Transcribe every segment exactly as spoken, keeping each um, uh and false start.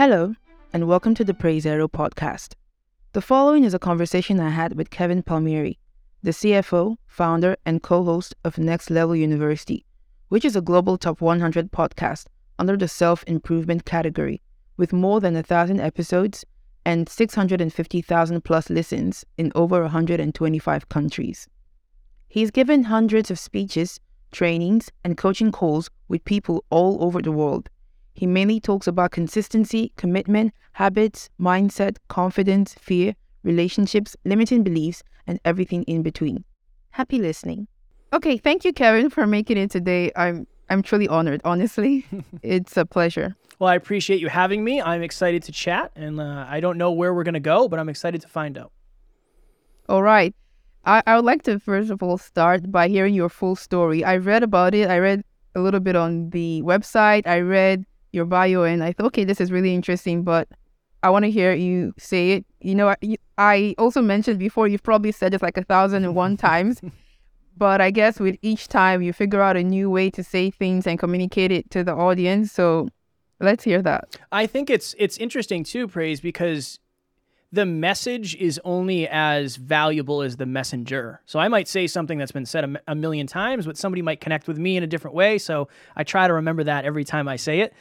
Hello, and welcome to the Praise Aero podcast. The following is a conversation I had with Kevin Palmieri, the C F O, founder, and co-host of Next Level University, which is a global top one hundred podcast under the self-improvement category, with more than one thousand episodes and six hundred fifty thousand plus listens in over one hundred twenty-five countries. He's given hundreds of speeches, trainings, and coaching calls with people all over the world. He mainly talks about consistency, commitment, habits, mindset, confidence, fear, relationships, limiting beliefs, and everything in between. Happy listening. Okay, thank you, Kevin, for making it today. I'm I'm truly honored, honestly. It's a pleasure. Well, I appreciate you having me. I'm excited to chat, and uh, I don't know where we're going to go, but I'm excited to find out. All right. I, I would like to, first of all, start by hearing your full story. I read about it. I read a little bit on the website. I read your bio, and I thought, okay, this is really interesting, but I want to hear you say it. You know, I, I also mentioned before, you've probably said it like a thousand and one times, but I guess with each time you figure out a new way to say things and communicate it to the audience. So let's hear that. I think it's, it's interesting too, Praise, because the message is only as valuable as the messenger. So I might say something that's been said a, a million times, but somebody might connect with me in a different way. So I try to remember that every time I say it.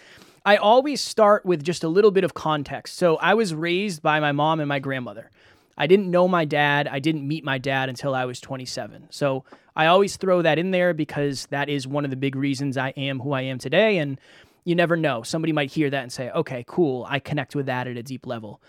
I always start with just a little bit of context. So I was raised by my mom and my grandmother. I didn't know my dad. I didn't meet my dad until I was twenty-seven. So I always throw that in there because that is one of the big reasons I am who I am today. And you never know. Somebody might hear that and say, okay, cool. I connect with that at a deep level.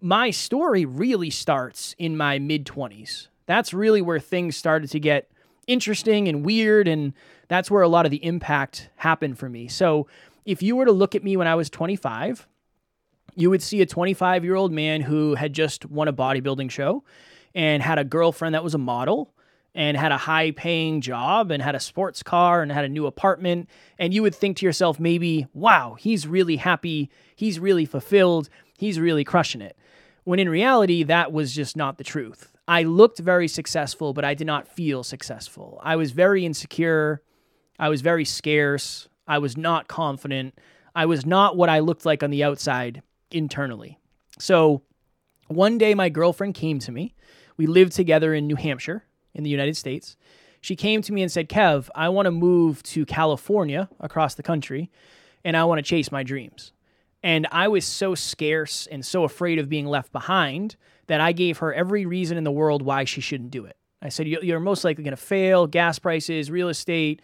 My story really starts in my mid-twenties. That's really where things started to get interesting and weird, and that's where a lot of the impact happened for me. So if you were to look at me when I was twenty-five, you would see a twenty-five-year-old man who had just won a bodybuilding show and had a girlfriend that was a model and had a high-paying job and had a sports car and had a new apartment. And you would think to yourself, maybe, wow, he's really happy, he's really fulfilled, he's really crushing it. When in reality, that was just not the truth. I looked very successful, but I did not feel successful. I was very insecure. I was very scarce. I was not confident. I was not what I looked like on the outside internally. So one day my girlfriend came to me. We lived together in New Hampshire in the United States. She came to me and said, Kev, I want to move to California across the country, and I want to chase my dreams. And I was so scarce and so afraid of being left behind that I gave her every reason in the world why she shouldn't do it. I said, you're most likely going to fail, gas prices, real estate,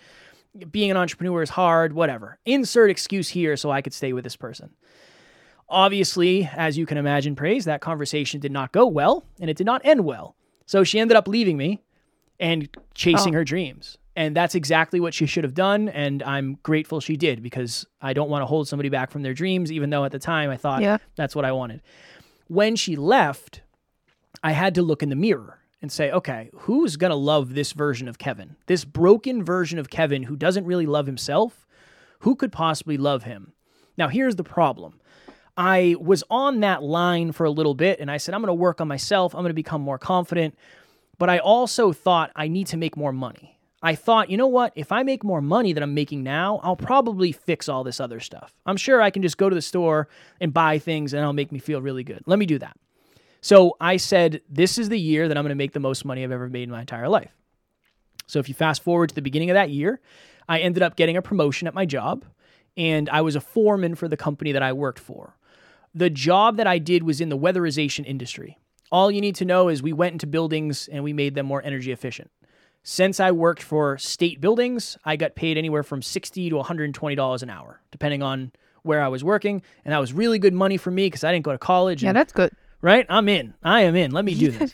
being an entrepreneur is hard, whatever. Insert excuse here so I could stay with this person. Obviously, as you can imagine, Praise, that conversation did not go well, and it did not end well. So she ended up leaving me and chasing oh. her dreams. And that's exactly what she should have done, and I'm grateful she did, because I don't want to hold somebody back from their dreams, even though at the time I thought yeah. that's what I wanted. When she left, I had to look in the mirror and say, okay, who's going to love this version of Kevin? This broken version of Kevin who doesn't really love himself? Who could possibly love him? Now, here's the problem. I was on that line for a little bit, and I said, I'm going to work on myself. I'm going to become more confident. But I also thought I need to make more money. I thought, you know what, if I make more money than I'm making now, I'll probably fix all this other stuff. I'm sure I can just go to the store and buy things and it'll make me feel really good. Let me do that. So I said, this is the year that I'm going to make the most money I've ever made in my entire life. So if you fast forward to the beginning of that year, I ended up getting a promotion at my job, and I was a foreman for the company that I worked for. The job that I did was in the weatherization industry. All you need to know is we went into buildings and we made them more energy efficient. Since I worked for state buildings, I got paid anywhere from sixty to one hundred twenty dollars an hour, depending on where I was working. And that was really good money for me because I didn't go to college. And, yeah, that's good. Right? I'm in. I am in. Let me do this.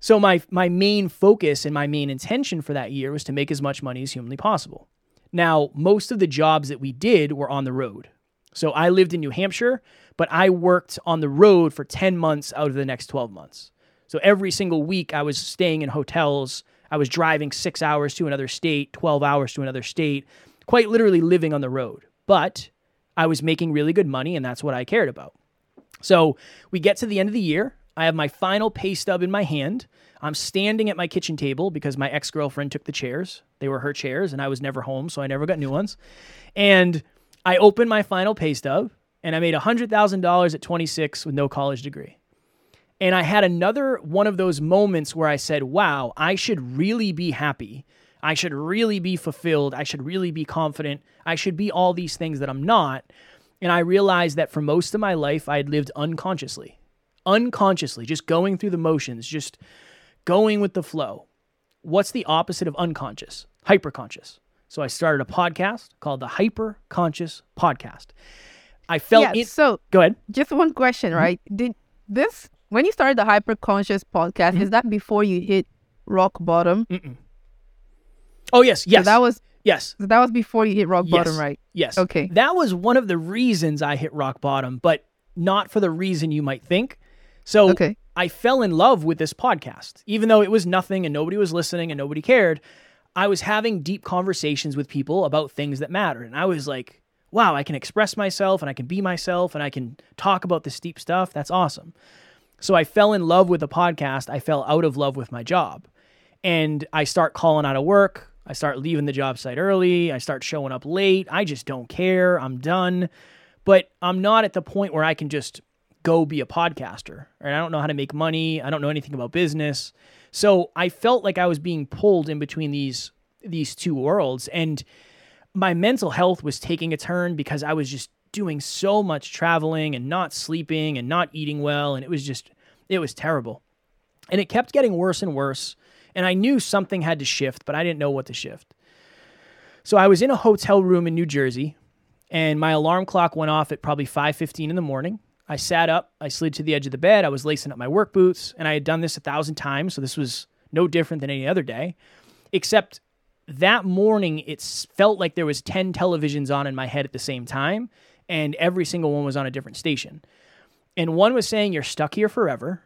So my, my main focus and my main intention for that year was to make as much money as humanly possible. Now, most of the jobs that we did were on the road. So I lived in New Hampshire, but I worked on the road for ten months out of the next twelve months. So every single week I was staying in hotels. I was driving six hours to another state, twelve hours to another state, quite literally living on the road. But I was making really good money, and that's what I cared about. So we get to the end of the year. I have my final pay stub in my hand. I'm standing at my kitchen table because my ex-girlfriend took the chairs. They were her chairs, and I was never home, so I never got new ones. And I open my final pay stub, and I made one hundred thousand dollars at twenty-six with no college degree. And I had another one of those moments where I said, wow, I should really be happy. I should really be fulfilled. I should really be confident. I should be all these things that I'm not. And I realized that for most of my life, I had lived unconsciously, unconsciously, just going through the motions, just going with the flow. What's the opposite of unconscious? Hyperconscious. So I started a podcast called the Hyperconscious Podcast. I felt yeah, it. So go ahead. Just one question, right? Mm-hmm. Did this, when you started the Hyperconscious Podcast, mm-hmm. is that before you hit rock bottom? Mm-mm. Oh, yes. Yes. So that was. Yes. So that was before you hit rock yes. bottom, right? Yes. Okay. That was one of the reasons I hit rock bottom, but not for the reason you might think. So okay. I fell in love with this podcast, even though it was nothing and nobody was listening and nobody cared. I was having deep conversations with people about things that mattered. And I was like, wow, I can express myself and I can be myself and I can talk about this deep stuff. That's awesome. So I fell in love with the podcast. I fell out of love with my job. And I start calling out of work. I start leaving the job site early. I start showing up late. I just don't care. I'm done. But I'm not at the point where I can just go be a podcaster. Right? I don't know how to make money. I don't know anything about business. So I felt like I was being pulled in between these, these two worlds. And my mental health was taking a turn because I was just doing so much traveling and not sleeping and not eating well. And it was just, it was terrible. And it kept getting worse and worse. And I knew something had to shift, but I didn't know what to shift. So I was in a hotel room in New Jersey, and my alarm clock went off at probably five fifteen in the morning. I sat up, I slid to the edge of the bed, I was lacing up my work boots, and I had done this a thousand times, so this was no different than any other day. Except that morning, it felt like there was ten televisions on in my head at the same time, and every single one was on a different station. And one was saying, "You're stuck here forever.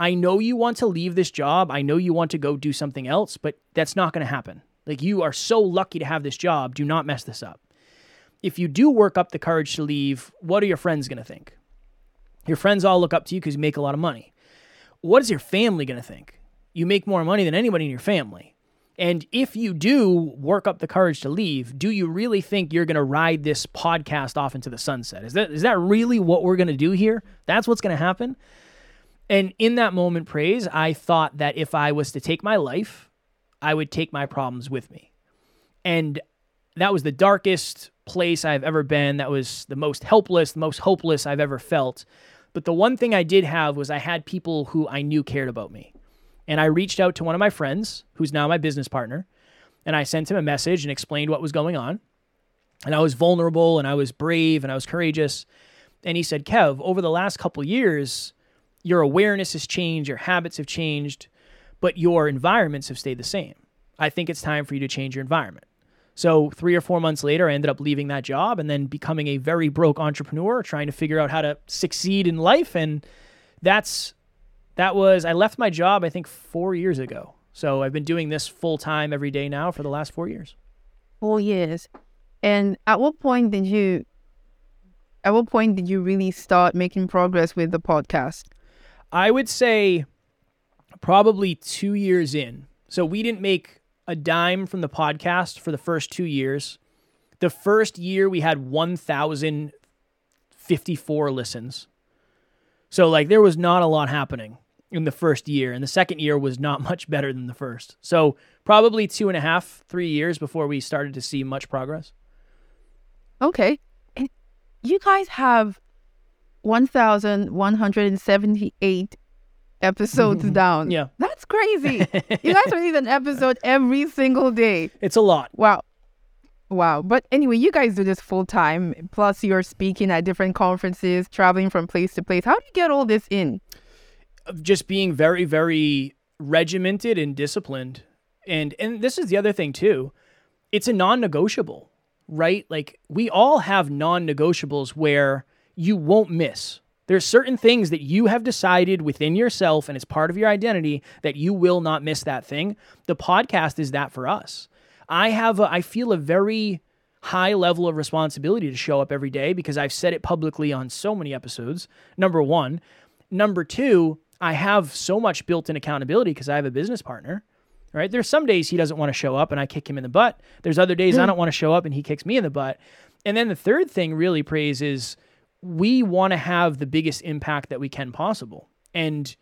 I know you want to leave this job. I know you want to go do something else, but that's not going to happen. Like, you are so lucky to have this job. Do not mess this up. If you do work up the courage to leave, what are your friends going to think? Your friends all look up to you because you make a lot of money. What is your family going to think? You make more money than anybody in your family. And if you do work up the courage to leave, do you really think you're going to ride this podcast off into the sunset? Is that is that really what we're going to do here? That's what's going to happen?" And in that moment, Praise, I thought that if I was to take my life, I would take my problems with me. And that was the darkest place I've ever been. That was the most helpless, the most hopeless I've ever felt. But the one thing I did have was I had people who I knew cared about me. And I reached out to one of my friends, who's now my business partner, and I sent him a message and explained what was going on. And I was vulnerable, and I was brave, and I was courageous. And he said, "Kev, over the last couple years, your awareness has changed, your habits have changed, but your environments have stayed the same. I think it's time for you to change your environment." So three or four months later, I ended up leaving that job and then becoming a very broke entrepreneur, trying to figure out how to succeed in life. And that's, that was, I left my job, I think four years ago. So I've been doing this full time every day now for the last four years. Four years. And at what point did you, at what point did you really start making progress with the podcast? I would say probably two years in. So we didn't make a dime from the podcast for the first two years. The first year we had one thousand fifty-four listens. So like there was not a lot happening in the first year. And the second year was not much better than the first. So probably two and a half, three years before we started to see much progress. Okay. And you guys have one thousand one hundred seventy-eight episodes down. Yeah. That's crazy. You guys release an episode every single day. It's a lot. Wow. Wow. But anyway, you guys do this full time. Plus you're speaking at different conferences, traveling from place to place. How do you get all this in? Just being very, very regimented and disciplined. And, and this is the other thing too. It's a non-negotiable, right? Like we all have non-negotiables where you won't miss. There's certain things that you have decided within yourself and it's part of your identity that you will not miss that thing. The podcast is that for us. I have a, I feel a very high level of responsibility to show up every day because I've said it publicly on so many episodes, number one. Number two, I have so much built-in accountability because I have a business partner, right? There's some days he doesn't want to show up and I kick him in the butt. There's other days I don't want to show up and he kicks me in the butt. And then the third thing really, Praise, is we want to have the biggest impact that we can possible. And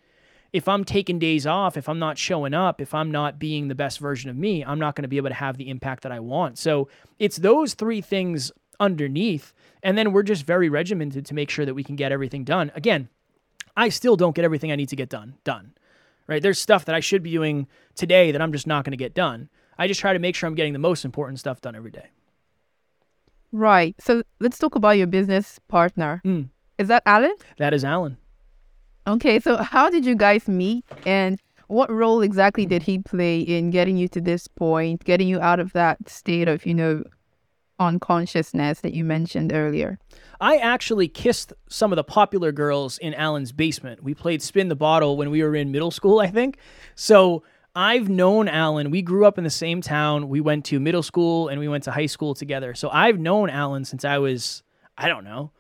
if I'm taking days off, if I'm not showing up, if I'm not being the best version of me, I'm not going to be able to have the impact that I want. So it's those three things underneath. And then we're just very regimented to make sure that we can get everything done. Again, I still don't get everything I need to get done, done, right? There's stuff that I should be doing today that I'm just not going to get done. I just try to make sure I'm getting the most important stuff done every day. Right. So let's talk about your business partner. Mm. Is that Alan? That is Alan. Okay. So how did you guys meet, and what role exactly did he play in getting you to this point, getting you out of that state of, you know, unconsciousness that you mentioned earlier? I actually kissed some of the popular girls in Alan's basement. We played Spin the Bottle when we were in middle school, I think. So I've known Alan. We grew up in the same town. We went to middle school and we went to high school together. So I've known Alan since I was, I don't know,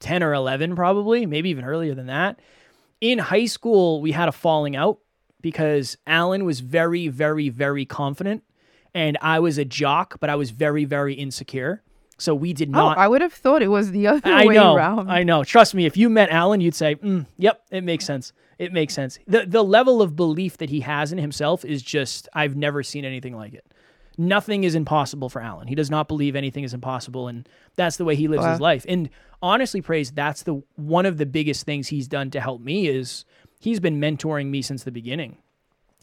ten or eleven probably, maybe even earlier than that. In high school, we had a falling out because Alan was very, very, very confident. And I was a jock, but I was very, very insecure. So we did not... Oh, I would have thought it was the other I way know, around. I know. Trust me, if you met Alan, you'd say, mm, yep, it makes sense. It makes sense. The the level of belief that he has in himself is just, I've never seen anything like it. Nothing is impossible for Alan. He does not believe anything is impossible, and that's the way he lives wow. his life. And honestly, Praise, that's the one of the biggest things he's done to help me is he's been mentoring me since the beginning.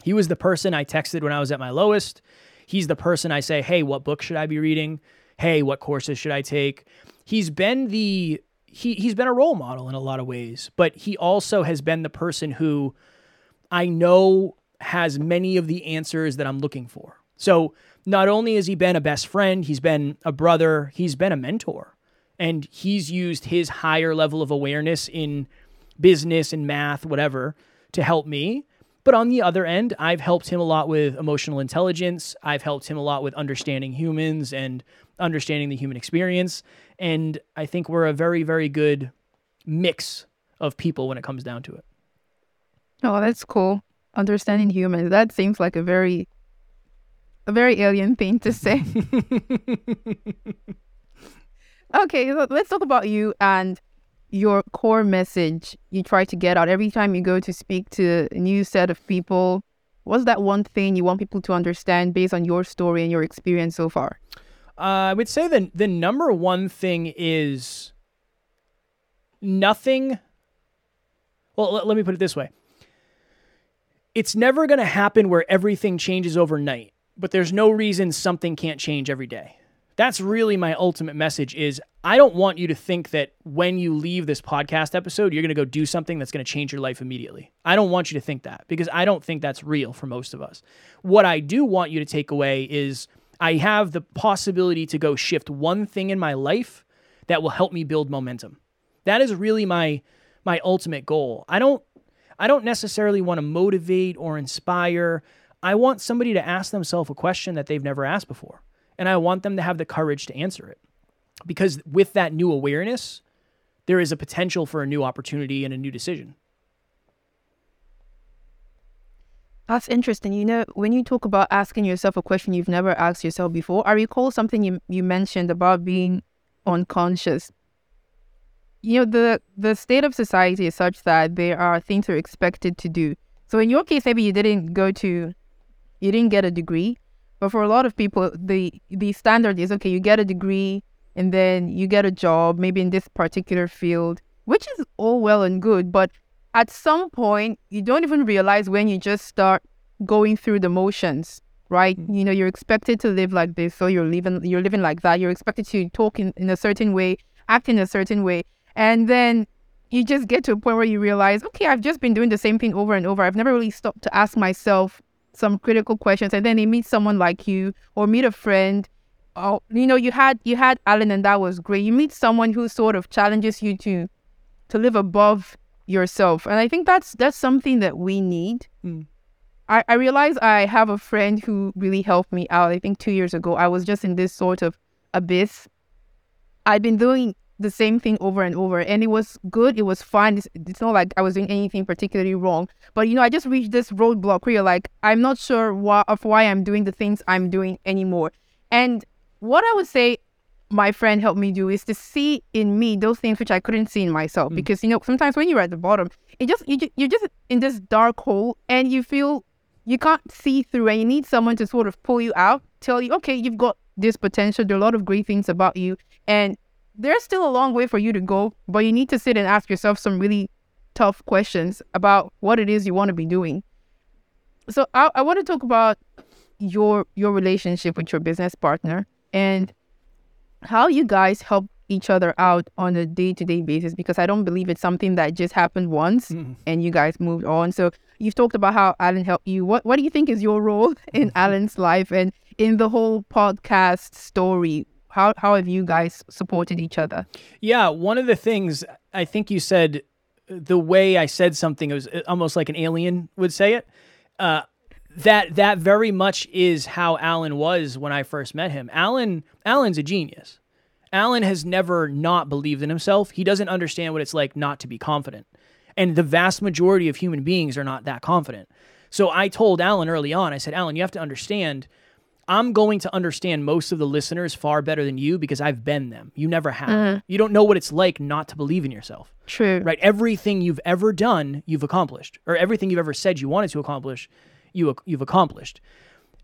He was the person I texted when I was at my lowest. He's the person I say, hey, what book should I be reading? Hey, what courses should I take? He's been the... He, he's been a role model in a lot of ways, but he also has been the person who I know has many of the answers that I'm looking for. So not only has he been a best friend, he's been a brother, he's been a mentor, and he's used his higher level of awareness in business and math, whatever, to help me. But on the other end, I've helped him a lot with emotional intelligence. I've helped him a lot with understanding humans and understanding the human experience. And I think we're a very, very good mix of people when it comes down to it. Oh, that's cool. Understanding humans. That seems like a very, a very alien thing to say. Okay, let's talk about you and your core message you try to get out every time you go to speak to a new set of people. What's that one thing you want people to understand based on your story and your experience so far? Uh, I would say that the number one thing is nothing. Well, let, let me put it this way. It's never going to happen where everything changes overnight, but there's no reason something can't change every day. That's really my ultimate message is I don't want you to think that when you leave this podcast episode, you're going to go do something that's going to change your life immediately. I don't want you to think that because I don't think that's real for most of us. What I do want you to take away is I have the possibility to go shift one thing in my life that will help me build momentum. That is really my my ultimate goal. I don't I don't necessarily want to motivate or inspire. I want somebody to ask themselves a question that they've never asked before. And I want them to have the courage to answer it. Because with that new awareness, there is a potential for a new opportunity and a new decision. That's interesting. You know, when you talk about asking yourself a question you've never asked yourself before, I recall something you, you mentioned about being unconscious. You know, the, the state of society is such that there are things you're expected to do. So in your case, maybe you didn't go to, you didn't get a degree. But for a lot of people, the the standard is, okay, you get a degree and then you get a job, maybe in this particular field, which is all well and good. But at some point, you don't even realize when you just start going through the motions, right? Mm-hmm. You know, you're expected to live like this, so you're living, you're living like that. You're expected to talk in, in a certain way, act in a certain way. And then you just get to a point where you realize, okay, I've just been doing the same thing over and over. I've never really stopped to ask myself some critical questions. And then they meet someone like you or meet a friend. Oh, you know, you had you had Alan and that was great. You meet someone who sort of challenges you to to live above yourself. And I think that's that's something that we need. Mm. I, I realize I have a friend who really helped me out. I think two years ago, I was just in this sort of abyss. I'd been doing the same thing over and over, and it was good. It was fun. It's, it's not like I was doing anything particularly wrong, but you know, I just reached this roadblock where you're like, I'm not sure why, of why I'm doing the things I'm doing anymore. And what I would say my friend helped me do is to see in me those things which I couldn't see in myself. Mm. Because, you know, sometimes when you're at the bottom, it just you, you're just in this dark hole and you feel you can't see through, and you need someone to sort of pull you out, tell you, okay, you've got this potential. There are a lot of great things about you, and there's still a long way for you to go, but you need to sit and ask yourself some really tough questions about what it is you want to be doing. So I, I want to talk about your your relationship with your business partner and how you guys help each other out on a day-to-day basis, because I don't believe it's something that just happened once mm. and you guys moved on. So you've talked about how Alan helped you. What what do you think is your role in Alan's life and in the whole podcast story? How how have you guys supported each other? Yeah, one of the things I think you said, the way I said something, it was almost like an alien would say it. Uh, that that very much is how Alan was when I first met him. Alan Alan's a genius. Alan has never not believed in himself. He doesn't understand what it's like not to be confident. And the vast majority of human beings are not that confident. So I told Alan early on, I said, Alan, you have to understand, I'm going to understand most of the listeners far better than you because I've been them. You never have. Uh-huh. You don't know what it's like not to believe in yourself. True. Right? Everything you've ever done, you've accomplished. Or everything you've ever said you wanted to accomplish, you, you've accomplished.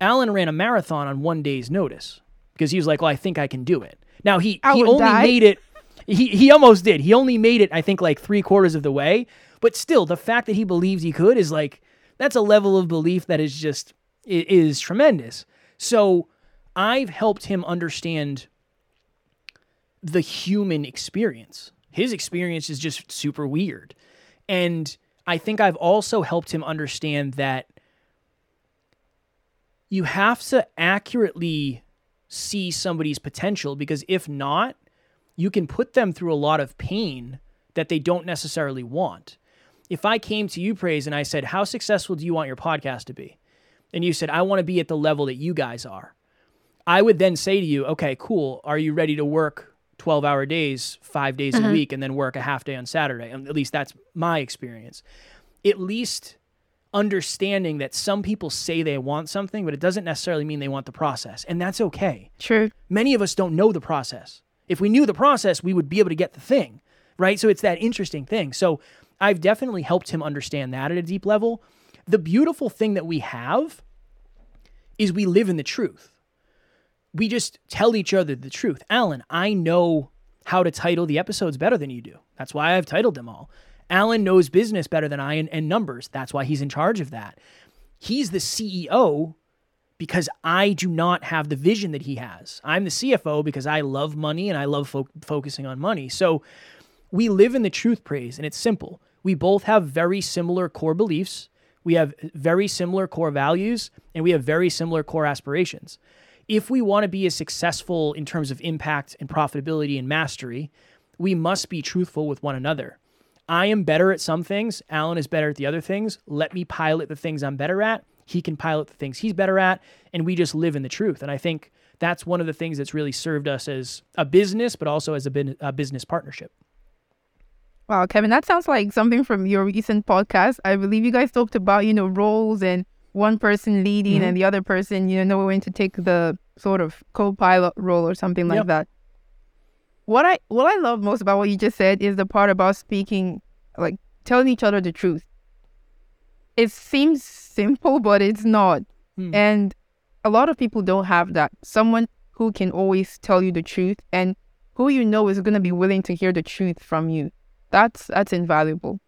Alan ran a marathon on one day's notice because he was like, well, I think I can do it. Now, he, he only die. made it, he, he almost did. He only made it, I think, like three quarters of the way. But still, the fact that he believed he could is like, that's a level of belief that is just, it is tremendous. So I've helped him understand the human experience. His experience is just super weird. And I think I've also helped him understand that you have to accurately see somebody's potential, because if not, you can put them through a lot of pain that they don't necessarily want. If I came to you, Praise, and I said, how successful do you want your podcast to be? And you said, I want to be at the level that you guys are. I would then say to you, okay, cool. Are you ready to work twelve-hour days, five days uh-huh. a week, and then work a half day on Saturday? And at least that's my experience. At least understanding that some people say they want something, but it doesn't necessarily mean they want the process. And that's okay. True. Many of us don't know the process. If we knew the process, we would be able to get the thing, right? So it's that interesting thing. So I've definitely helped him understand that at a deep level. The beautiful thing that we have is we live in the truth. We just tell each other the truth. Alan, I know how to title the episodes better than you do. That's why I've titled them all. Alan knows business better than I and, and numbers. That's why he's in charge of that. He's the C E O because I do not have the vision that he has. I'm the C F O because I love money and I love fo- focusing on money. So we live in the truth, Praise, and it's simple. We both have very similar core beliefs. We have very similar core values, and we have very similar core aspirations. If we want to be as successful in terms of impact and profitability and mastery, we must be truthful with one another. I am better at some things. Alan is better at the other things. Let me pilot the things I'm better at. He can pilot the things he's better at, and we just live in the truth. And I think that's one of the things that's really served us as a business, but also as a business partnership. Wow, Kevin, that sounds like something from your recent podcast. I believe you guys talked about, you know, roles and one person leading mm-hmm. and the other person, you know, when to take the sort of co-pilot role or something like yep. that. What I what I love most about what you just said is the part about speaking, like telling each other the truth. It seems simple, but it's not. Mm. And a lot of people don't have that. Someone who can always tell you the truth and who you know is going to be willing to hear the truth from you. That's that's invaluable.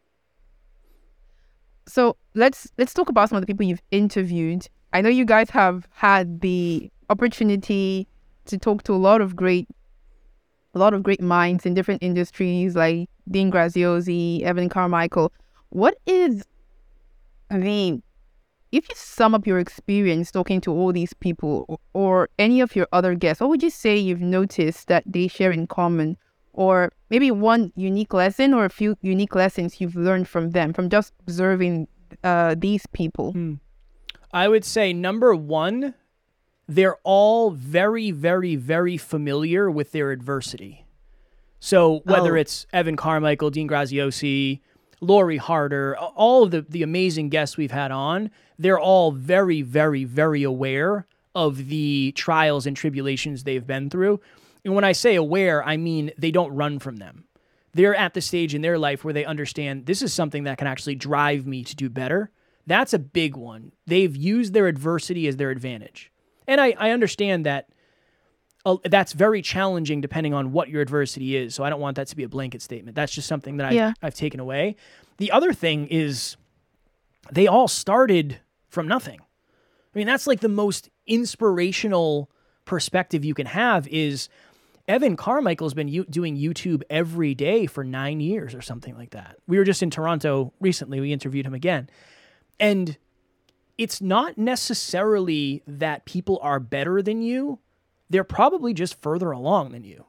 So let's let's talk about some of the people you've interviewed. I know you guys have had the opportunity to talk to a lot of great, a lot of great minds in different industries, like Dean Graziosi, Evan Carmichael. What is the, if you sum up your experience talking to all these people or, or any of your other guests, what would you say you've noticed that they share in common? Or maybe one unique lesson or a few unique lessons you've learned from them, from just observing uh, these people? Mm. I would say, number one, they're all very, very, very familiar with their adversity. So whether oh. it's Evan Carmichael, Dean Graziosi, Lori Harder, all of the, the amazing guests we've had on, they're all very, very, very aware of the trials and tribulations they've been through. And when I say aware, I mean they don't run from them. They're at the stage in their life where they understand this is something that can actually drive me to do better. That's a big one. They've used their adversity as their advantage. And I, I understand that uh, that's very challenging depending on what your adversity is. So I don't want that to be a blanket statement. That's just something that I've, yeah. I've taken away. The other thing is they all started from nothing. I mean, that's like the most inspirational perspective you can have is Evan Carmichael has been u- doing YouTube every day for nine years or something like that. We were just in Toronto recently. We interviewed him again. And it's not necessarily that people are better than you. They're probably just further along than you.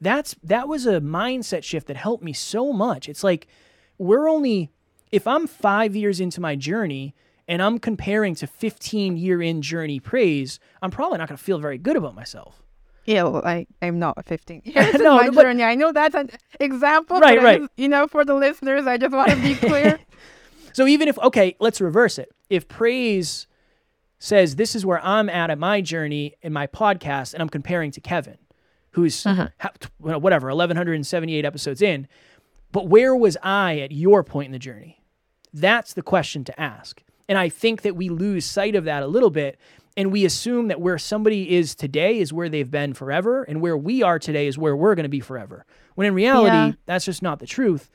That's that was a mindset shift that helped me so much. It's like we're only, if I'm five years into my journey and I'm comparing to fifteen-year-in journey praise, I'm probably not going to feel very good about myself. Yeah, well, I, I'm not fifteen years no, in my but, journey. I know that's an example. Right, right. Just, you know, for the listeners, I just want to be clear. So even if, okay, let's reverse it. If praise says this is where I'm at in my journey in my podcast and I'm comparing to Kevin, who's uh-huh. ha- whatever, eleven seventy-eight episodes in, but where was I at your point in the journey? That's the question to ask. And I think that we lose sight of that a little bit. And we assume that where somebody is today is where they've been forever, and where we are today is where we're going to be forever. When in reality, yeah. that's just not the truth.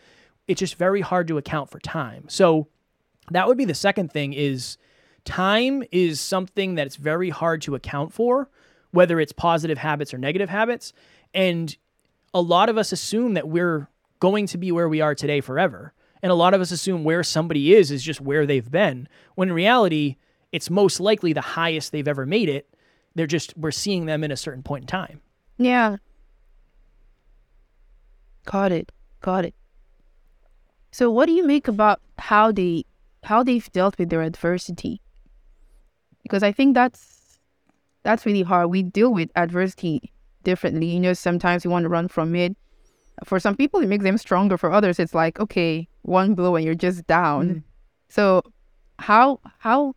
It's just very hard to account for time. So that would be the second thing is time is something that it's very hard to account for, whether it's positive habits or negative habits. And a lot of us assume that we're going to be where we are today forever. And a lot of us assume where somebody is is just where they've been, when in reality, it's most likely the highest they've ever made it. They're just, we're seeing them in a certain point in time. Yeah. Got it. Got it. So what do you make about how they, how they've dealt with their adversity? Because I think that's, that's really hard. We deal with adversity differently. You know, sometimes we want to run from it. For some people, it makes them stronger. For others, it's like, okay, one blow and you're just down. Mm-hmm. So how, how,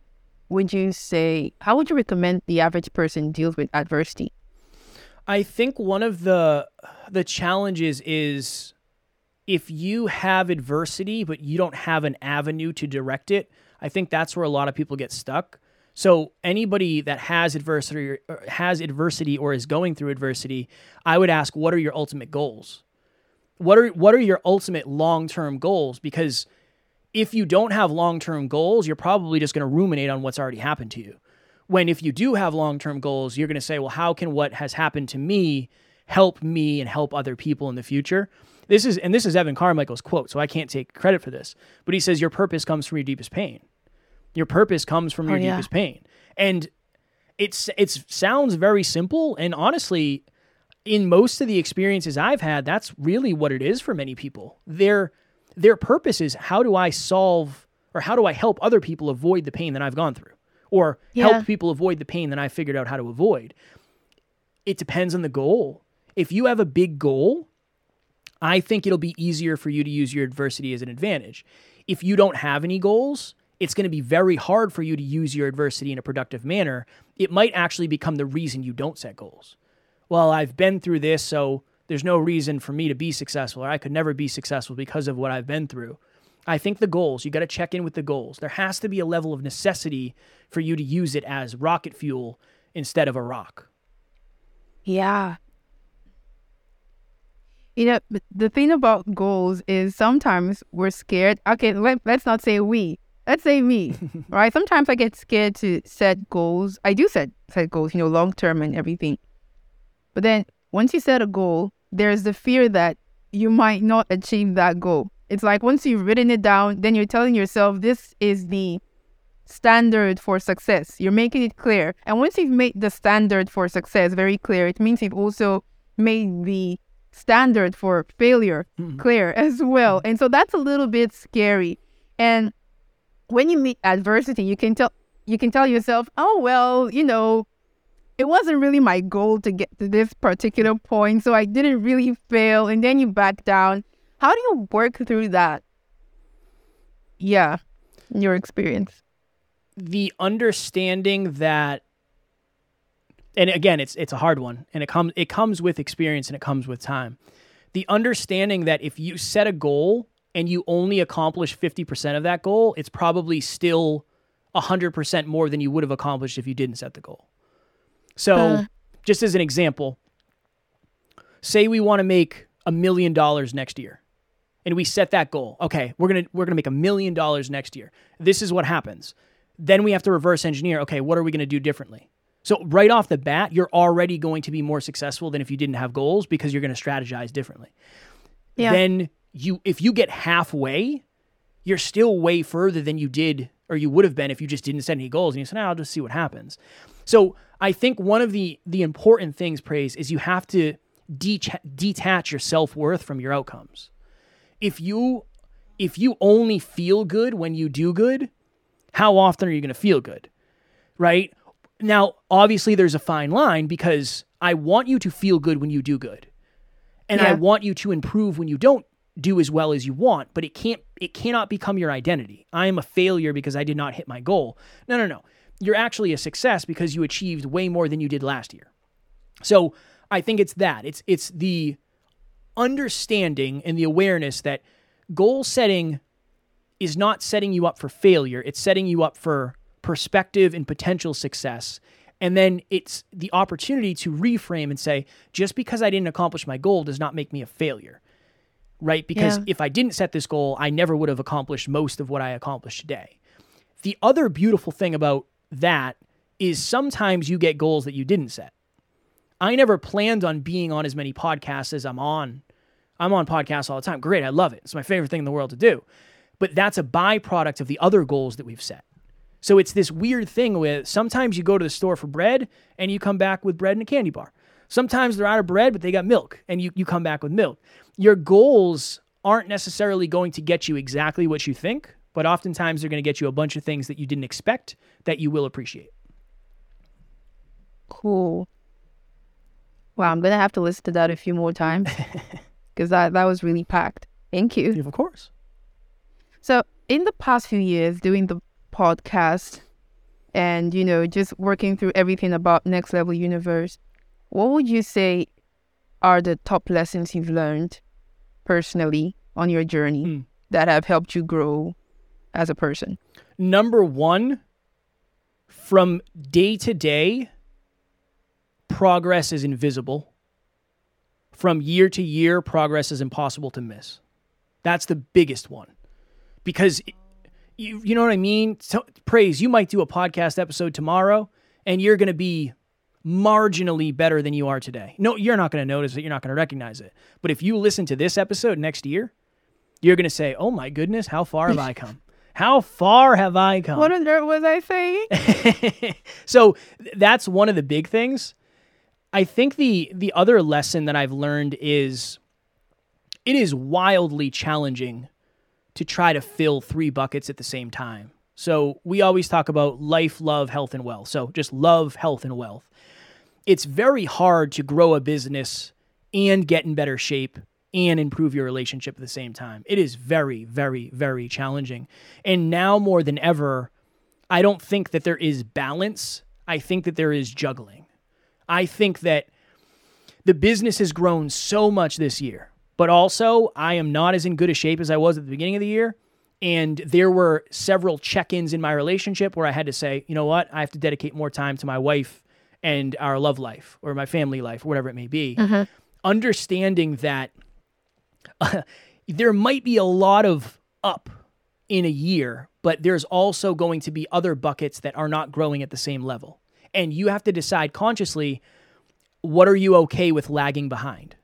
would you say, how would you recommend the average person deals with adversity? I think one of the the challenges is if you have adversity, but you don't have an avenue to direct it, I think that's where a lot of people get stuck. So anybody that has adversity or, has adversity or is going through adversity, I would ask, what are your ultimate goals? What are, what are your ultimate long-term goals? Because if you don't have long-term goals, you're probably just going to ruminate on what's already happened to you. When if you do have long-term goals, you're going to say, well, how can what has happened to me help me and help other people in the future? This is, and this is Evan Carmichael's quote, so I can't take credit for this, but he says, your purpose comes from your deepest pain. Your purpose comes from your oh, yeah. deepest pain. And it's it sounds very simple. And honestly, in most of the experiences I've had, that's really what it is for many people. They're Their purpose is, how do I solve or how do I help other people avoid the pain that I've gone through, or yeah. help people avoid the pain that I figured out how to avoid? It depends on the goal. If you have a big goal, I think it'll be easier for you to use your adversity as an advantage. If you don't have any goals, it's going to be very hard for you to use your adversity in a productive manner. It might actually become the reason you don't set goals. Well, I've been through this, so there's no reason for me to be successful, or I could never be successful because of what I've been through. I think the goals, you got to check in with the goals. There has to be a level of necessity for you to use it as rocket fuel instead of a rock. Yeah. You know, the thing about goals is sometimes we're scared. Okay, let, let's not say we. Let's say me, right? Sometimes I get scared to set goals. I do set, set goals, you know, long-term and everything. But then once you set a goal, there's the fear that you might not achieve that goal. It's like once you've written it down, then you're telling yourself this is the standard for success. You're making it clear. And once you've made the standard for success very clear, it means you've also made the standard for failure mm-hmm. clear as well. And so that's a little bit scary. And when you meet adversity, you can tell you can tell yourself, oh, well, you know, it wasn't really my goal to get to this particular point, so I didn't really fail. And then you back down. How do you work through that? Yeah, in your experience. The understanding that and again, it's it's a hard one, and it comes it comes with experience and it comes with time. The understanding that if you set a goal and you only accomplish fifty percent of that goal, it's probably still one hundred percent more than you would have accomplished if you didn't set the goal. So uh. just as an example, say we want to make a million dollars next year and we set that goal. Okay, we're going to we're going to make a million dollars next year. This is what happens. Then we have to reverse engineer. Okay, what are we going to do differently? So right off the bat, you're already going to be more successful than if you didn't have goals because you're going to strategize differently. Yeah. Then you, if you get halfway, you're still way further than you did or you would have been if you just didn't set any goals. And you said, oh, I'll just see what happens. So I think one of the the important things, Praise, is you have to de- detach your self-worth from your outcomes. If you if you only feel good when you do good, how often are you going to feel good, right? Now, obviously, there's a fine line because I want you to feel good when you do good. And yeah. I want you to improve when you don't do as well as you want, but it can't, it cannot become your identity. I am a failure because I did not hit my goal. No, no, no. You're actually a success because you achieved way more than you did last year. So I think it's that. It's it's the understanding and the awareness that goal setting is not setting you up for failure. It's setting you up for perspective and potential success. And then it's the opportunity to reframe and say, just because I didn't accomplish my goal does not make me a failure, right? Because yeah. if I didn't set this goal, I never would have accomplished most of what I accomplished today. The other beautiful thing about that is sometimes you get goals that you didn't set. I never planned on being on as many podcasts as I'm on. I'm on podcasts all the time. Great. I love it. It's my favorite thing in the world to do. But that's a byproduct of the other goals that we've set. So it's this weird thing where sometimes you go to the store for bread and you come back with bread and a candy bar. Sometimes they're out of bread, but they got milk and you, you come back with milk. Your goals aren't necessarily going to get you exactly what you think, but oftentimes they're going to get you a bunch of things that you didn't expect that you will appreciate. Cool. Wow, I'm going to have to listen to that a few more times because that, that was really packed. Thank you. Of course. So in the past few years, doing the podcast and, you know, just working through everything about Next Level Universe, what would you say are the top lessons you've learned personally on your journey mm. that have helped you grow as a person? Number one, from day to day, progress is invisible. From year to year, progress is impossible to miss. That's the biggest one. Because it, You you know what I mean? So, Praise, you might do a podcast episode tomorrow and you're going to be marginally better than you are today. No, you're not going to notice it. You're not going to recognize it. But if you listen to this episode next year, you're going to say, oh my goodness, how far have I come? How far have I come? What on earth was I saying? So that's one of the big things. I think the the other lesson that I've learned is it is wildly challenging to try to fill three buckets at the same time. So we always talk about life, love, health, and wealth. So just love, health, and wealth. It's very hard to grow a business and get in better shape and improve your relationship at the same time. It is very, very, very challenging. And now more than ever, I don't think that there is balance. I think that there is juggling. I think that the business has grown so much this year, but also I am not as in good a shape as I was at the beginning of the year. And there were several check-ins in my relationship where I had to say, you know what, I have to dedicate more time to my wife and our love life or my family life, or whatever it may be. Mm-hmm. Understanding that uh, there might be a lot of up in a year, but there's also going to be other buckets that are not growing at the same level. And you have to decide consciously, what are you okay with lagging behind?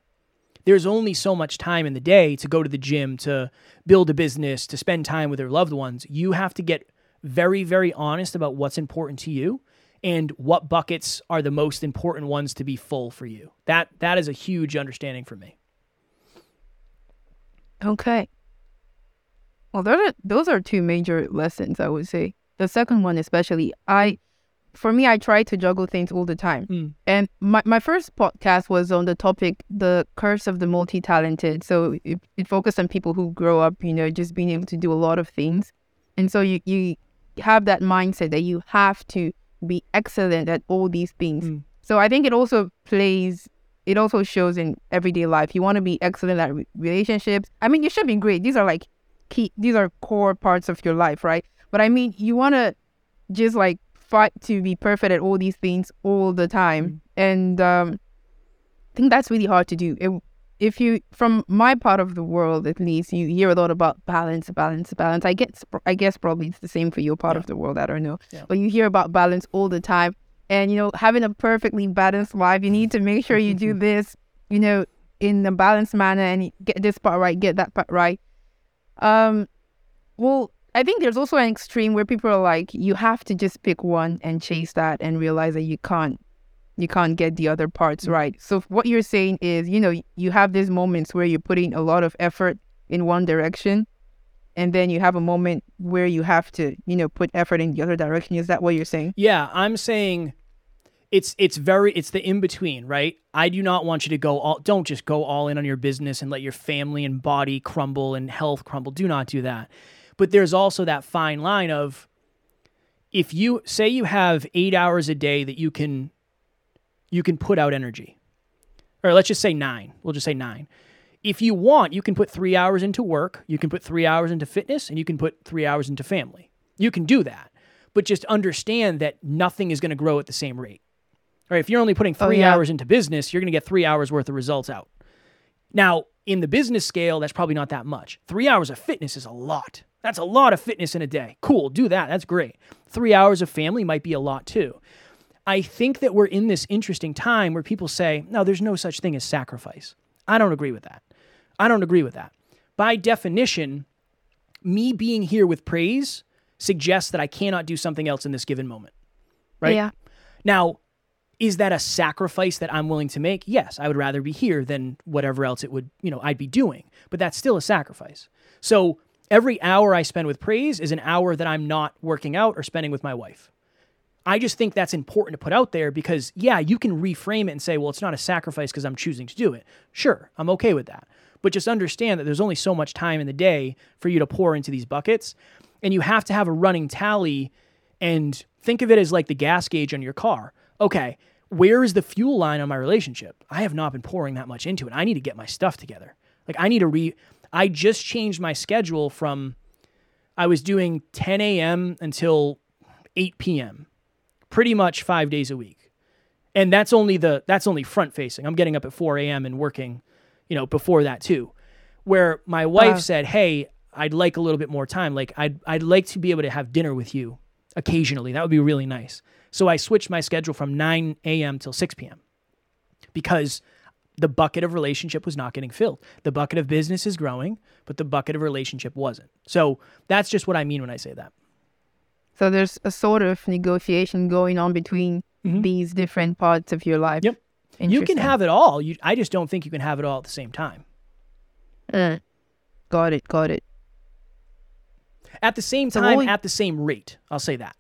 There's only so much time in the day to go to the gym, to build a business, to spend time with your loved ones. You have to get very, very honest about what's important to you and what buckets are the most important ones to be full for you. That that is a huge understanding for me. Okay. Well, those are, those are two major lessons, I would say. The second one especially, I... For me, I try to juggle things all the time. Mm. And my, my first podcast was on the topic, the curse of the multi-talented. So it, it focused on people who grow up, you know, just being able to do a lot of things. And so you, you have that mindset that you have to be excellent at all these things. Mm. So I think it also plays, it also shows in everyday life. You want to be excellent at re- relationships. I mean, you should be great. These are like key, these are core parts of your life, right? But I mean, you want to just like fight to be perfect at all these things all the time. Mm-hmm. And um, I think that's really hard to do. It, if you, from my part of the world, at least, you hear a lot about balance, balance, balance. I get, I guess probably it's the same for your part yeah. of the world. I don't know. Yeah. But you hear about balance all the time. And, you know, having a perfectly balanced life, you need to make sure you do this, you know, in a balanced manner and get this part right, get that part right. Um, well, I think there's also an extreme where people are like, you have to just pick one and chase that and realize that you can't, you can't get the other parts right. So what you're saying is, you know, you have these moments where you're putting a lot of effort in one direction, and then you have a moment where you have to, you know, put effort in the other direction. Is that what you're saying? Yeah, I'm saying it's it's very, it's the in-between, right? I do not want you to go all, don't just go all in on your business and let your family and body crumble and health crumble. Do not do that. But there's also that fine line of, if you, say you have eight hours a day that you can, you can put out energy. Or let's just say nine. We'll just say nine. If you want, you can put three hours into work, you can put three hours into fitness, and you can put three hours into family. You can do that. But just understand that nothing is going to grow at the same rate. All right, if you're only putting three oh, yeah. hours into business, you're going to get three hours worth of results out. Now, in the business scale, that's probably not that much. Three hours of fitness is a lot. That's a lot of fitness in a day. Cool, do that. That's great. Three hours of family might be a lot too. I think that we're in this interesting time where people say, no, there's no such thing as sacrifice. I don't agree with that. I don't agree with that. By definition, me being here with Praise suggests that I cannot do something else in this given moment, right? Yeah. Now, is that a sacrifice that I'm willing to make? Yes, I would rather be here than whatever else it would, you know, I'd be doing, but that's still a sacrifice. So every hour I spend with Praise is an hour that I'm not working out or spending with my wife. I just think that's important to put out there because, yeah, you can reframe it and say, well, it's not a sacrifice because I'm choosing to do it. Sure, I'm okay with that. But just understand that there's only so much time in the day for you to pour into these buckets. And you have to have a running tally and think of it as like the gas gauge on your car. Okay, where is the fuel line on my relationship? I have not been pouring that much into it. I need to get my stuff together. Like I need to re... I just changed my schedule from... I was doing ten a.m. until eight p.m., pretty much five days a week. And that's only the, that's only front facing. I'm getting up at four a.m. and working, you know, before that too, where my wife uh, said, hey, I'd like a little bit more time. Like I'd, I'd like to be able to have dinner with you occasionally. That would be really nice. So I switched my schedule from nine a.m. till six p.m. because the bucket of relationship was not getting filled. The bucket of business is growing, but the bucket of relationship wasn't. So that's just what I mean when I say that. So there's a sort of negotiation going on between mm-hmm. these different parts of your life. Yep. You can have it all. You, I just don't think you can have it all at the same time. Uh, got it. Got it. At the same so time, we... at the same rate. I'll say that.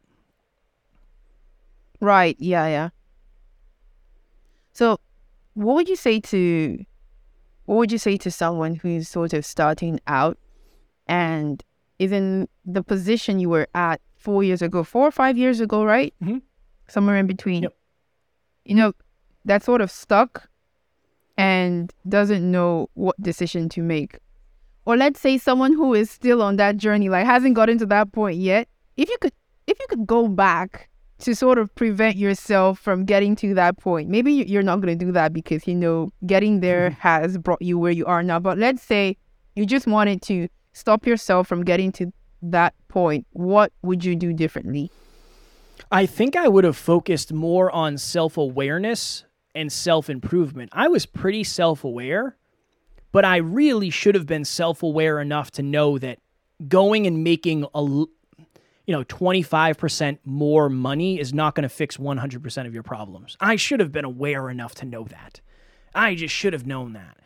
Right. Yeah. Yeah. So what would you say to, what would you say to someone who's sort of starting out and is in the position you were at four years ago, four or five years ago, right? Mm-hmm. Somewhere in between. Yep. You know, that's sort of stuck and doesn't know what decision to make. Or let's say someone who is still on that journey, like hasn't gotten to that point yet. If you could, if you could go back to sort of prevent yourself from getting to that point, maybe you're not going to do that because, you know, getting there mm-hmm. has brought you where you are now. But let's say you just wanted to stop yourself from getting to that point, what would you do differently? I think I would have focused more on self-awareness and self-improvement. I was pretty self-aware, but I really should have been self-aware enough to know that going and making a, you know, twenty-five percent more money is not going to fix one hundred percent of your problems. I should have been aware enough to know that. I just should have known that.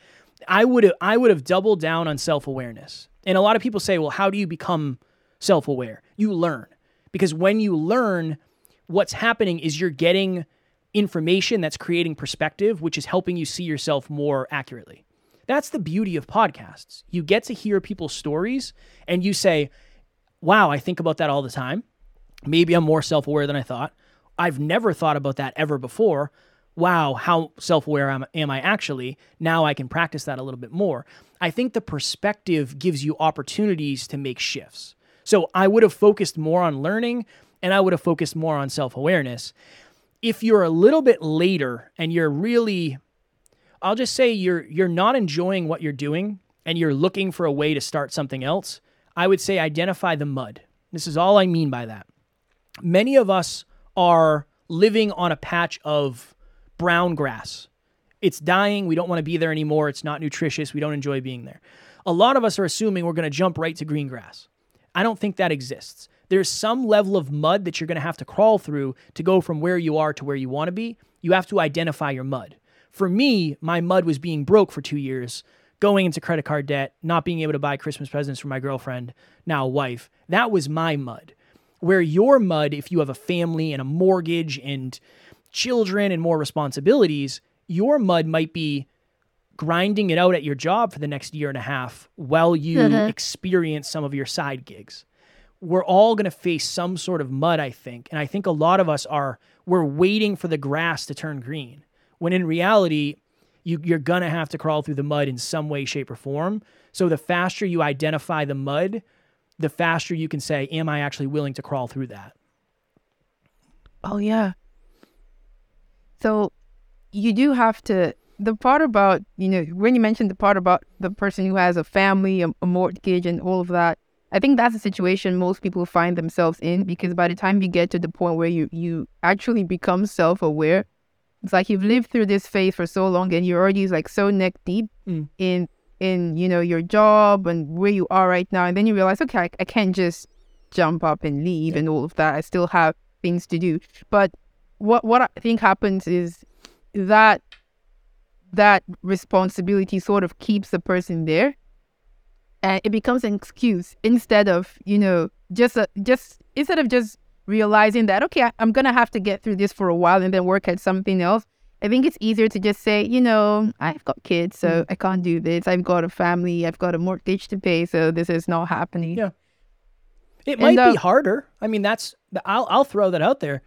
I would have, I would have doubled down on self-awareness. And a lot of people say, well, how do you become self-aware? You learn. Because when you learn, what's happening is you're getting information that's creating perspective, which is helping you see yourself more accurately. That's the beauty of podcasts. You get to hear people's stories and you say, wow, I think about that all the time. Maybe I'm more self-aware than I thought. I've never thought about that ever before. wow, how self-aware am, am I actually? Now I can practice that a little bit more. I think the perspective gives you opportunities to make shifts. So I would have focused more on learning, and I would have focused more on self-awareness. If you're a little bit later and you're really, I'll just say you're you're not enjoying what you're doing and you're looking for a way to start something else, I would say identify the mud. This is all I mean by that. Many of us are living on a patch of brown grass. It's dying. We don't want to be there anymore. It's not nutritious. We don't enjoy being there. A lot of us are assuming we're going to jump right to green grass. I don't think that exists. There's some level of mud that you're going to have to crawl through to go from where you are to where you want to be. You have to identify your mud. For me, my mud was being broke for two years, going into credit card debt, not being able to buy Christmas presents for my girlfriend, now wife. That was my mud. Where your mud, if you have a family and a mortgage and children and more responsibilities, your mud might be grinding it out at your job for the next year and a half while you mm-hmm. experience some of your side gigs. We're all going to face some sort of mud, I think. And I think a lot of us are, we're waiting for the grass to turn green. When in reality, you, you're going to have to crawl through the mud in some way, shape, or form. So the faster you identify the mud, the faster you can say, am I actually willing to crawl through that? Oh, yeah. So you do have to, the part about, you know, when you mentioned the part about the person who has a family, a, a mortgage and all of that, I think that's a situation most people find themselves in, because by the time you get to the point where you, you actually become self-aware, it's like you've lived through this phase for so long and you're already like so neck deep mm. in, in you know, your job and where you are right now. And then you realize, okay, I, I can't just jump up and leave yeah. and all of that. I still have things to do. But what what I think happens is that that responsibility sort of keeps the person there. And it becomes an excuse instead of, you know, just a, just instead of just realizing that, okay, I, I'm going to have to get through this for a while and then work at something else. I think it's easier to just say, you know, I've got kids, so mm. I can't do this. I've got a family. I've got a mortgage to pay. So this is not happening. Yeah, It might and, uh, be harder. I mean, that's I'll, I'll throw that out there.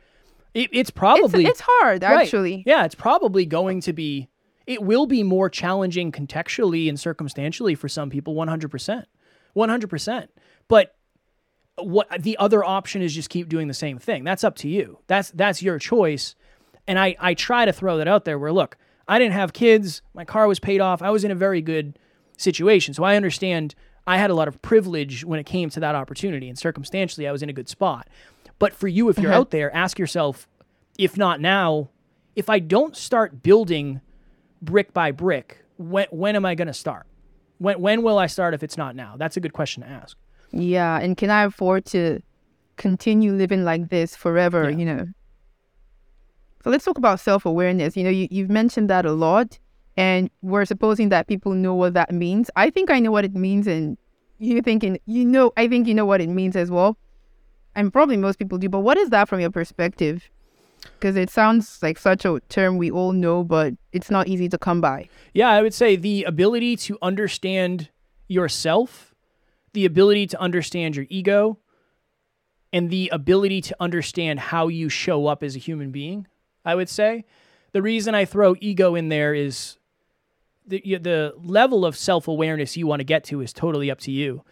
It, it's probably it's, it's hard, actually. Right. Yeah, it's probably going to be. It will be more challenging contextually and circumstantially for some people, one hundred percent. one hundred percent. But what the other option is just keep doing the same thing. That's up to you. That's that's your choice. And I, I try to throw that out there where, look, I didn't have kids. My car was paid off. I was in a very good situation. So I understand I had a lot of privilege when it came to that opportunity. And circumstantially, I was in a good spot. But for you, if you're mm-hmm. out there, ask yourself, if not now, if I don't start building brick by brick, when when am I going to start? When when will I start if it's not now? That's a good question to ask. Yeah, and can I afford to continue living like this forever, yeah. you know? So let's talk about self-awareness. You know, you, you've mentioned that a lot, and we're supposing that people know what that means. I think I know what it means, and you're thinking, you know, I think you know what it means as well. And probably most people do, but what is that from your perspective? Because it sounds like such a term we all know, but it's not easy to come by. Yeah, I would say the ability to understand yourself, the ability to understand your ego, and the ability to understand how you show up as a human being, I would say. The reason I throw ego in there is the, the level of self-awareness you want to get to is totally up to you.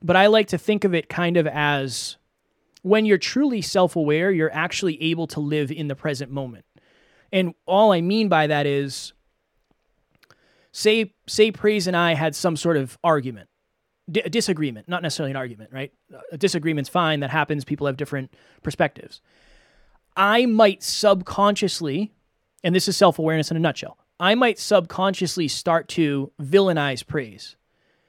But I like to think of it kind of as, when you're truly self-aware, you're actually able to live in the present moment. And all I mean by that is, say say Praise and I had some sort of argument, D- a disagreement, not necessarily an argument, right? A disagreement's fine, that happens, people have different perspectives. I might subconsciously, and this is self-awareness in a nutshell, I might subconsciously start to villainize Praise.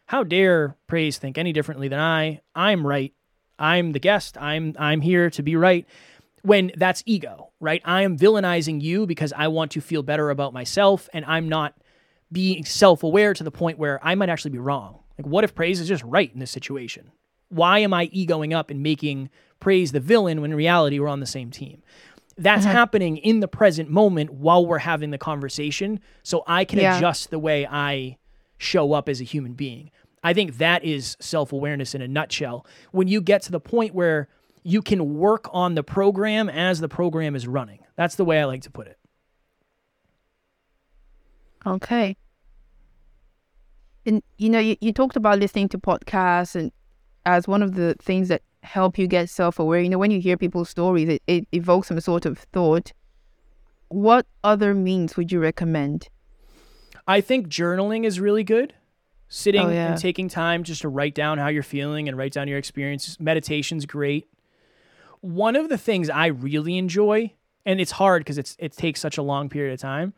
How dare Praise think any differently than I? I'm right. I'm the guest. I'm I'm here to be right. When that's ego, right? I am villainizing you because I want to feel better about myself, and I'm not being self-aware to the point where I might actually be wrong. Like, what if Praise is just right in this situation? Why am I egoing up and making Praise the villain when in reality we're on the same team? That's mm-hmm. happening in the present moment while we're having the conversation, so I can yeah. adjust the way I show up as a human being. I think that is self-awareness in a nutshell. When you get to the point where you can work on the program as the program is running. That's the way I like to put it. Okay. And, you know, you, you talked about listening to podcasts and as one of the things that help you get self-aware. You know, when you hear people's stories, it, it evokes some sort of thought. What other means would you recommend? I think journaling is really good. Sitting oh, yeah. and taking time just to write down how you're feeling and write down your experiences. Meditation's great. One of the things I really enjoy, and it's hard because it's it takes such a long period of time,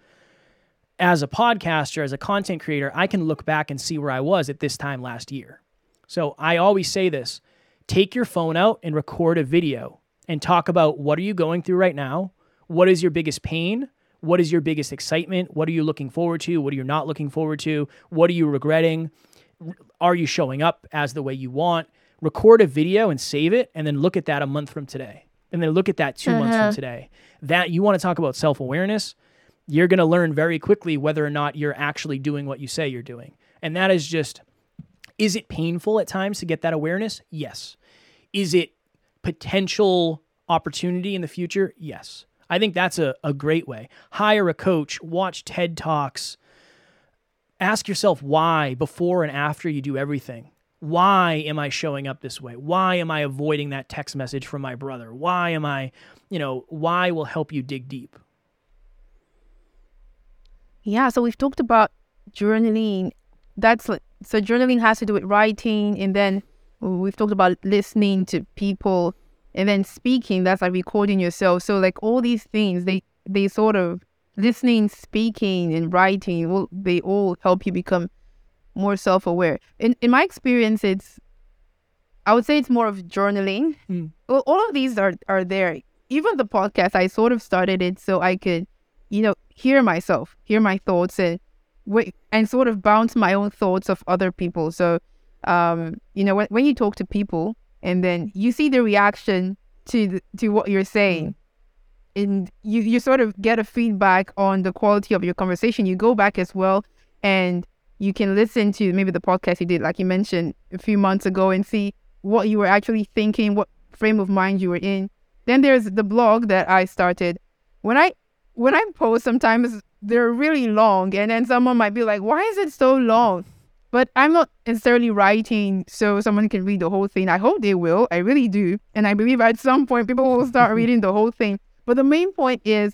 as a podcaster, as a content creator, I can look back and see where I was at this time last year. So I always say this, take your phone out and record a video and talk about what are you going through right now? What is your biggest pain? What is your biggest excitement? What are you looking forward to? What are you not looking forward to? What are you regretting? Are you showing up as the way you want? Record a video and save it, and then look at that a month from today. And then look at that two uh-huh. months from today. That you want to talk about self-awareness, you're going to learn very quickly whether or not you're actually doing what you say you're doing. And that is just, is it painful at times to get that awareness? Yes. Is it potential opportunity in the future? Yes. I think that's a, a great way. Hire a coach, watch TED Talks, ask yourself why before and after you do everything. Why am I showing up this way? Why am I avoiding that text message from my brother? Why am I, you know, why will help you dig deep. Yeah, so we've talked about journaling. That's like, so journaling has to do with writing, and then we've talked about listening to people, and then speaking, that's like recording yourself. So like all these things, they, they sort of, listening, speaking, and writing, will, they all help you become more self-aware. In in my experience, it's, I would say it's more of journaling. Mm. Well, all of these are, are there. Even the podcast, I sort of started it so I could, you know, hear myself, hear my thoughts, and wait, and sort of bounce my own thoughts off other people. So, um, you know, when when you talk to people, and then you see the reaction to the, to what you're saying, and you, you sort of get a feedback on the quality of your conversation. You go back as well, and you can listen to maybe the podcast you did, like you mentioned a few months ago, and see what you were actually thinking, what frame of mind you were in. Then there's the blog that I started. When I when I post, sometimes they're really long, and then someone might be like, why is it so long? But I'm not necessarily writing so someone can read the whole thing. I hope they will. I really do. And I believe at some point people will start reading the whole thing. But the main point is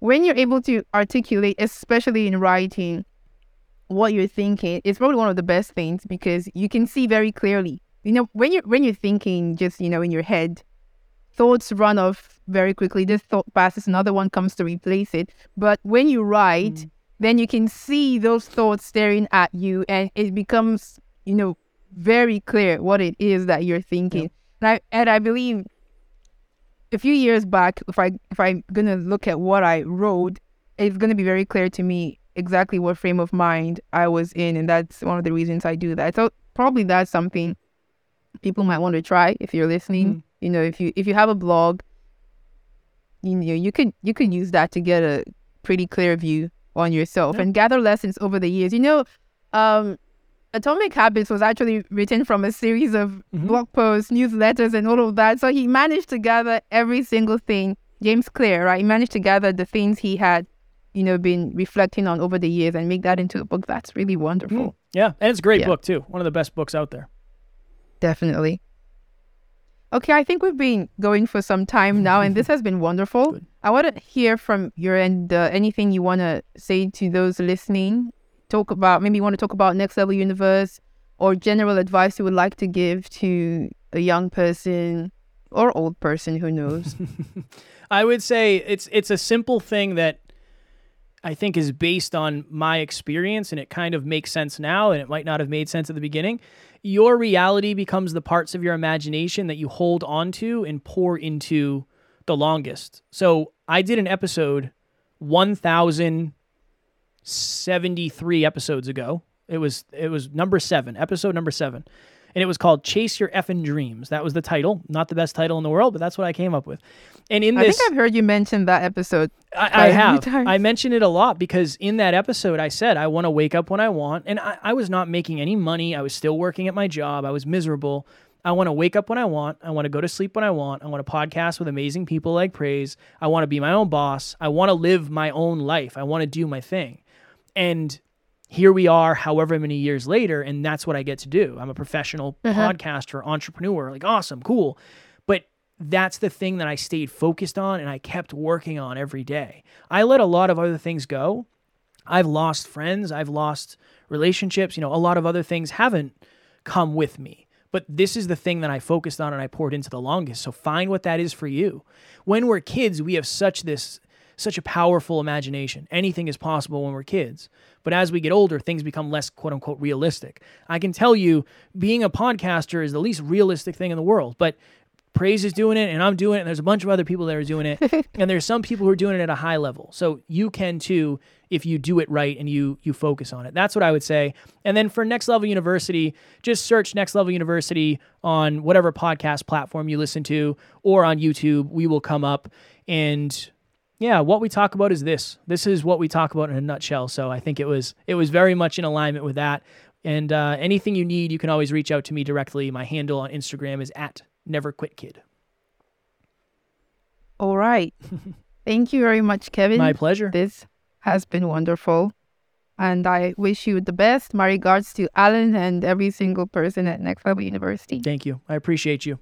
when you're able to articulate, especially in writing, what you're thinking, it's probably one of the best things because you can see very clearly. You know, when you're, when you're thinking just, you know, in your head, thoughts run off very quickly. This thought passes, another one comes to replace it. But when you write... Mm. Then you can see those thoughts staring at you, and it becomes, you know, very clear what it is that you're thinking. Yep. And I and I believe a few years back, if I if I'm gonna look at what I wrote, it's gonna be very clear to me exactly what frame of mind I was in, and that's one of the reasons I do that. So probably that's something people might want to try if you're listening. Mm. You know, if you if you have a blog, you know, you could you could use that to get a pretty clear view on yourself. Yep. And gather lessons over the years. You know, um, Atomic Habits was actually written from a series of mm-hmm. blog posts, newsletters, and all of that. So he managed to gather every single thing. James Clear, right? He managed to gather the things he had, you know, been reflecting on over the years and make that into a book. That's really wonderful. Mm. Yeah. And it's a great yeah. book too. One of the best books out there. Definitely. Okay, I think we've been going for some time now, and this has been wonderful. Good. I want to hear from your end, uh, anything you want to say to those listening. Talk about, maybe you want to talk about Next Level Universe, or general advice you would like to give to a young person or old person, who knows? I would say it's it's a simple thing that I think is based on my experience, and it kind of makes sense now, and it might not have made sense at the beginning. Your reality becomes the parts of your imagination that you hold on to and pour into the longest. So I did an episode one thousand seventy-three episodes ago. It was it was number seven, episode number seven. And it was called Chase Your Effing Dreams. That was the title. Not the best title in the world, but that's what I came up with. And in this, I think I've heard you mention that episode. I, I have. I mentioned it a lot because in that episode, I said, I want to wake up when I want. And I, I was not making any money. I was still working at my job. I was miserable. I want to wake up when I want. I want to go to sleep when I want. I want to podcast with amazing people like Praise. I want to be my own boss. I want to live my own life. I want to do my thing. And here we are, however many years later, and that's what I get to do. I'm a professional mm-hmm. podcaster, entrepreneur, like awesome, cool. But that's the thing that I stayed focused on and I kept working on every day. I let a lot of other things go. I've lost friends. I've lost relationships. You know, a lot of other things haven't come with me. But this is the thing that I focused on and I poured into the longest. So find what that is for you. When we're kids, we have such this, such a powerful imagination. Anything is possible when we're kids. But as we get older, things become less, quote unquote, realistic. I can tell you being a podcaster is the least realistic thing in the world. But Praise is doing it and I'm doing it. And there's a bunch of other people that are doing it. And there's some people who are doing it at a high level. So you can too, if you do it right and you you focus on it. That's what I would say. And then for Next Level University, just search Next Level University on whatever podcast platform you listen to or on YouTube. We will come up. And yeah, what we talk about is this. This is what we talk about in a nutshell. So I think it was it was very much in alignment with that. And uh, anything you need, you can always reach out to me directly. My handle on Instagram is at Never Quit Kid. All right. Thank you very much, Kevin. My pleasure. This has been wonderful. And I wish you the best. My regards to Alan and every single person at Next Level University. Thank you. I appreciate you.